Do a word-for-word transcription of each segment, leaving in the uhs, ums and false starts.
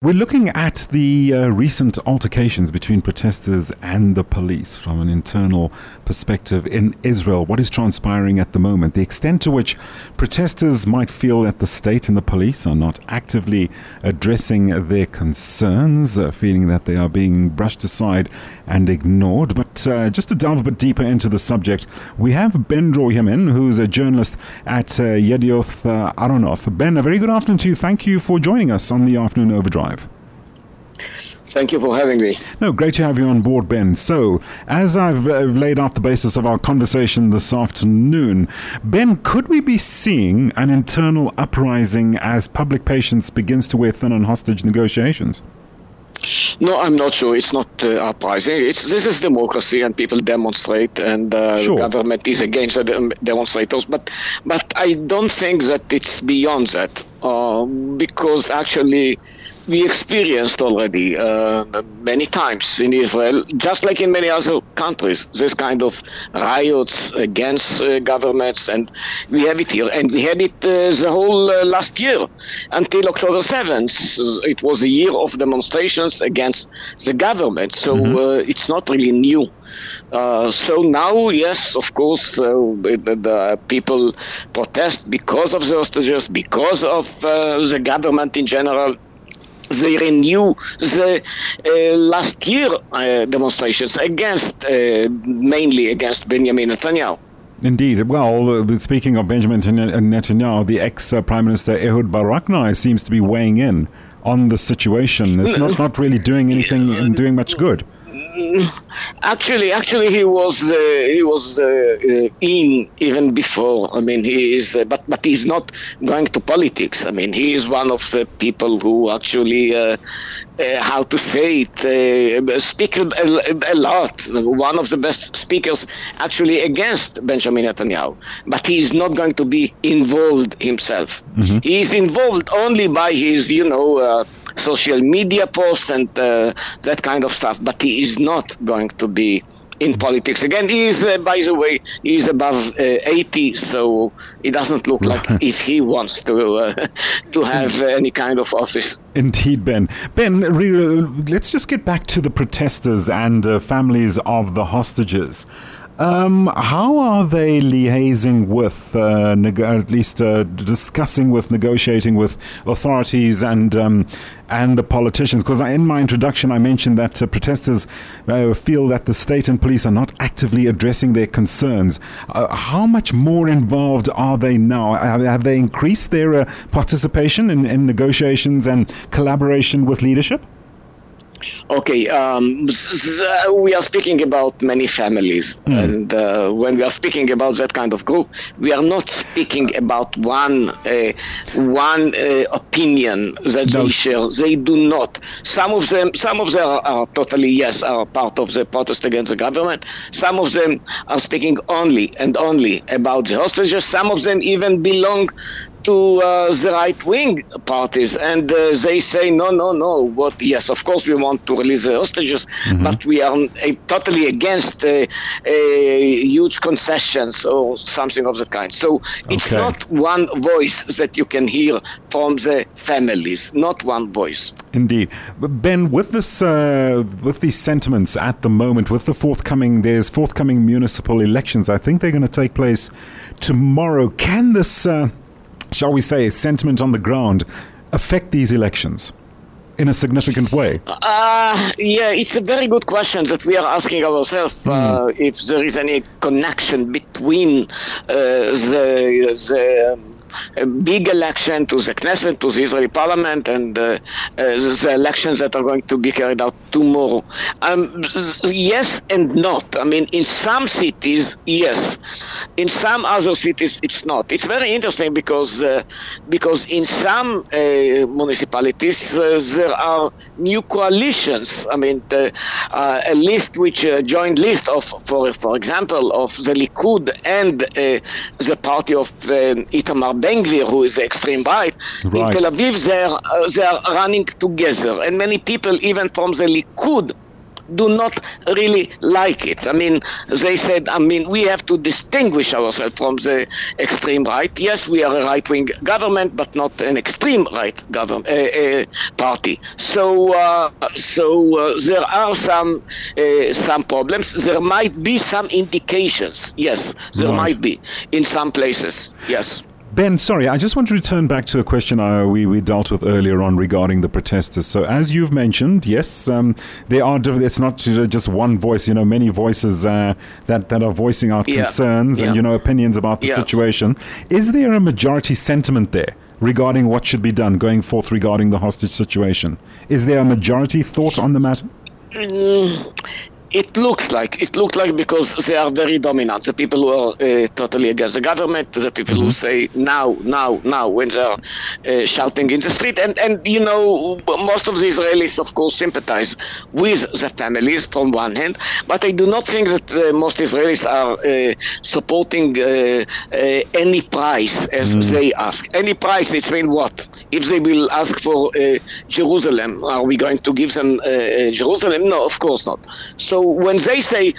We're looking at the uh, recent altercations between protesters and the police from an internal perspective in Israel. What is transpiring at the moment? The extent to which protesters might feel that the state and the police are not actively addressing their concerns, uh, feeling that they are being brushed aside and ignored. But uh, just to delve a bit deeper into the subject, we have Ben-Dror Yemin, who's a journalist at uh, Yedioth uh, Aharonoth. Ben, a very good afternoon to you. Thank you for joining us on the Afternoon Overdrive. Thank you for having me. No, great to have you on board, Ben. So, as I've uh, laid out the basis of our conversation this afternoon, Ben, could we be seeing an internal uprising as public patience begins to wear thin on hostage negotiations? No, I'm not sure. It's not uh, uprising. It's, this is democracy, and people demonstrate, and uh, sure. The government is against the dem- demonstrators. But, but I don't think that it's beyond that, uh, because actually we experienced already uh, many times in Israel, just like in many other countries, this kind of riots against uh, governments, and we have it here, and we had it uh, the whole uh, last year until October seventh. It was a year of demonstrations against the government, so mm-hmm. uh, it's not really new. Uh, so now, yes, of course, uh, the, the people protest because of the hostages, because of uh, the government in general. They renew the uh, last year uh, demonstrations against, uh, mainly against Benjamin Netanyahu. Indeed. Well, uh, speaking of Benjamin Netanyahu, the ex-Prime Minister Ehud Barak now seems to be weighing in on the situation. It's not, not really doing anything and doing much good. Actually, actually, he was uh, he was uh, uh, in even before. I mean, he is, uh, but but he's not going to politics. I mean, he is one of the people who actually, uh, uh, how to say it, uh, speak a, a lot. One of the best speakers, actually, against Benjamin Netanyahu. But he is not going to be involved himself. Mm-hmm. He is involved only by his, you know. Uh, social media posts and uh, that kind of stuff, but he is not going to be in politics again. He is, uh, by the way, he is above uh, eighty, so it doesn't look like if he wants to uh, to have uh, any kind of office. Indeed, Ben. Ben, re- let's just get back to the protesters and uh, families of the hostages. Um, how are they liaising with, uh, neg- at least uh, discussing with, negotiating with authorities and um, and the politicians? Because in my introduction, I mentioned that uh, protesters uh, feel that the state and police are not actively addressing their concerns. Uh, how much more involved are they now? Have, have they increased their uh, participation in, in negotiations and collaboration with leadership? Okay, um, we are speaking about many families, mm. and uh, when we are speaking about that kind of group, we are not speaking about one uh, one uh, opinion that no. they share. They do not. Some of them, some of them are, are totally yes, are part of the protest against the government. Some of them are speaking only and only about the hostages. Some of them even belong to uh, the right-wing parties, and uh, they say, no, no, no, what? Yes, of course we want to release the hostages, mm-hmm. but we are uh, totally against uh, uh, huge concessions or something of that kind. So okay. It's not one voice that you can hear from the families, not one voice. Indeed. Ben, with this, uh, with these sentiments at the moment, with the forthcoming, there's forthcoming municipal elections, I think they're going to take place tomorrow. Can this... Uh, shall we say, sentiment on the ground affect these elections in a significant way? Uh, yeah, it's a very good question that we are asking ourselves, mm. uh, if there is any connection between uh, the... the a big election to the Knesset, to the Israeli parliament, and uh, uh, the elections that are going to be carried out tomorrow. Um, yes and not. I mean, in some cities, yes. In some other cities, it's not. It's very interesting because uh, because in some uh, municipalities, uh, there are new coalitions. I mean, the, uh, a list which, a uh, joint list of, for for example, of the Likud and uh, the party of um, Itamar Ben Gvir, who is the extreme right, right. in Tel Aviv, they are, uh, they are running together. And many people, even from the Likud, do not really like it. I mean, they said, I mean, we have to distinguish ourselves from the extreme right. Yes, we are a right-wing government, but not an extreme right government, uh, uh, party. So, uh, so uh, there are some uh, some problems. There might be some indications. Yes, there right. might be in some places. Yes. Ben, sorry, I just want to return back to a question uh, we, we dealt with earlier on regarding the protesters. So as you've mentioned, yes, um, there are. It's not just one voice, you know, many voices uh, that, that are voicing out yeah. concerns yeah. and, you know, opinions about the yeah. situation. Is there a majority sentiment there regarding what should be done going forth regarding the hostage situation? Is there a majority thought on the matter? Mm. It looks like, it looked like, because they are very dominant. The people who are uh, totally against the government, the people mm-hmm. who say now, now, now, when they are uh, shouting in the street. And, and, you know, most of the Israelis, of course, sympathize with the families from one hand, but I do not think that uh, most Israelis are uh, supporting uh, uh, any price, as mm-hmm. they ask. Any price, it means what? If they will ask for uh, Jerusalem, are we going to give them uh, Jerusalem? No, of course not. So when they say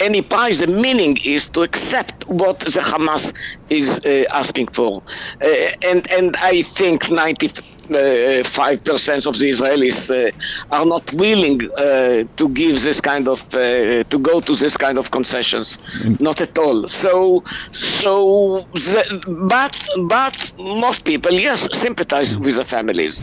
any price, the meaning is to accept what the Hamas is uh, asking for. Uh, and, and I think ninety-five percent of the Israelis uh, are not willing uh, to give this kind of, uh, to go to this kind of concessions. Mm. Not at all. So, so, the, but, but most people, yes, sympathize with the families.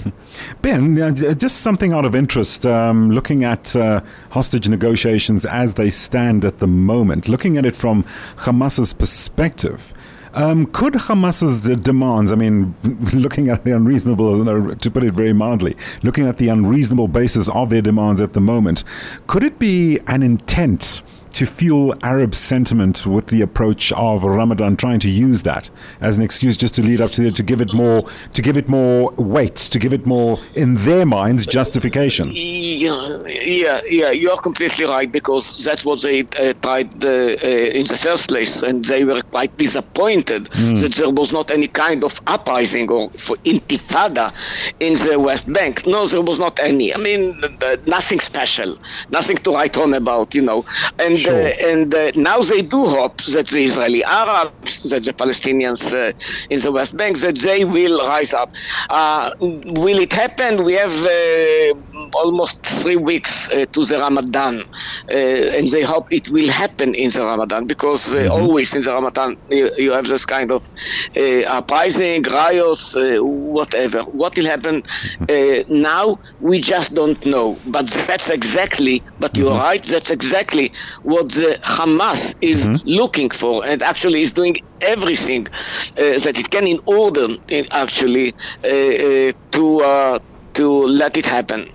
Ben, uh, just something out of interest, um, looking at uh, hostage negotiations as they stand at the moment, looking at it from Hamas's perspective, um, could Hamas's de- demands, I mean, looking at the unreasonable, to put it very mildly, looking at the unreasonable basis of their demands at the moment, could it be an intent to fuel Arab sentiment with the approach of Ramadan, trying to use that as an excuse just to lead up to it, to give it more, to give it more weight, to give it more, in their minds, justification? Yeah, yeah, yeah you are completely right, because that's what they uh, tried uh, uh, in the first place, and they were quite disappointed mm. that there was not any kind of uprising or for intifada in the West Bank. No, there was not any. I mean, uh, nothing special, nothing to write home about, you know. And Sure. Uh, and uh, now they do hope that the Israeli Arabs, that the Palestinians uh, in the West Bank, that they will rise up. Uh, will it happen? We have uh, almost three weeks uh, to the Ramadan, uh, and they hope it will happen in the Ramadan, because uh, mm-hmm. always in the Ramadan you, you have this kind of uh, uprising, riots, uh, whatever. What will happen uh, now? We just don't know. But that's exactly, but you're mm-hmm. right, that's exactly what the Hamas is mm-hmm. looking for, and actually is doing everything uh, that it can in order, in actually, uh, uh, to uh, to let it happen.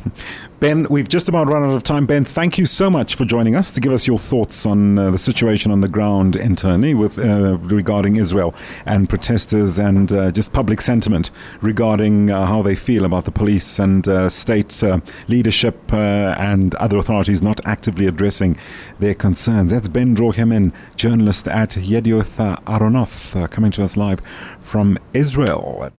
Ben, we've just about run out of time. Ben, thank you so much for joining us to give us your thoughts on uh, the situation on the ground internally with uh, regarding Israel and protesters, and uh, just public sentiment regarding uh, how they feel about the police and uh, state uh, leadership uh, and other authorities not actively addressing their concerns. That's Ben-Dror Yemin, journalist at Yedioth Aharonoth, uh, coming to us live from Israel.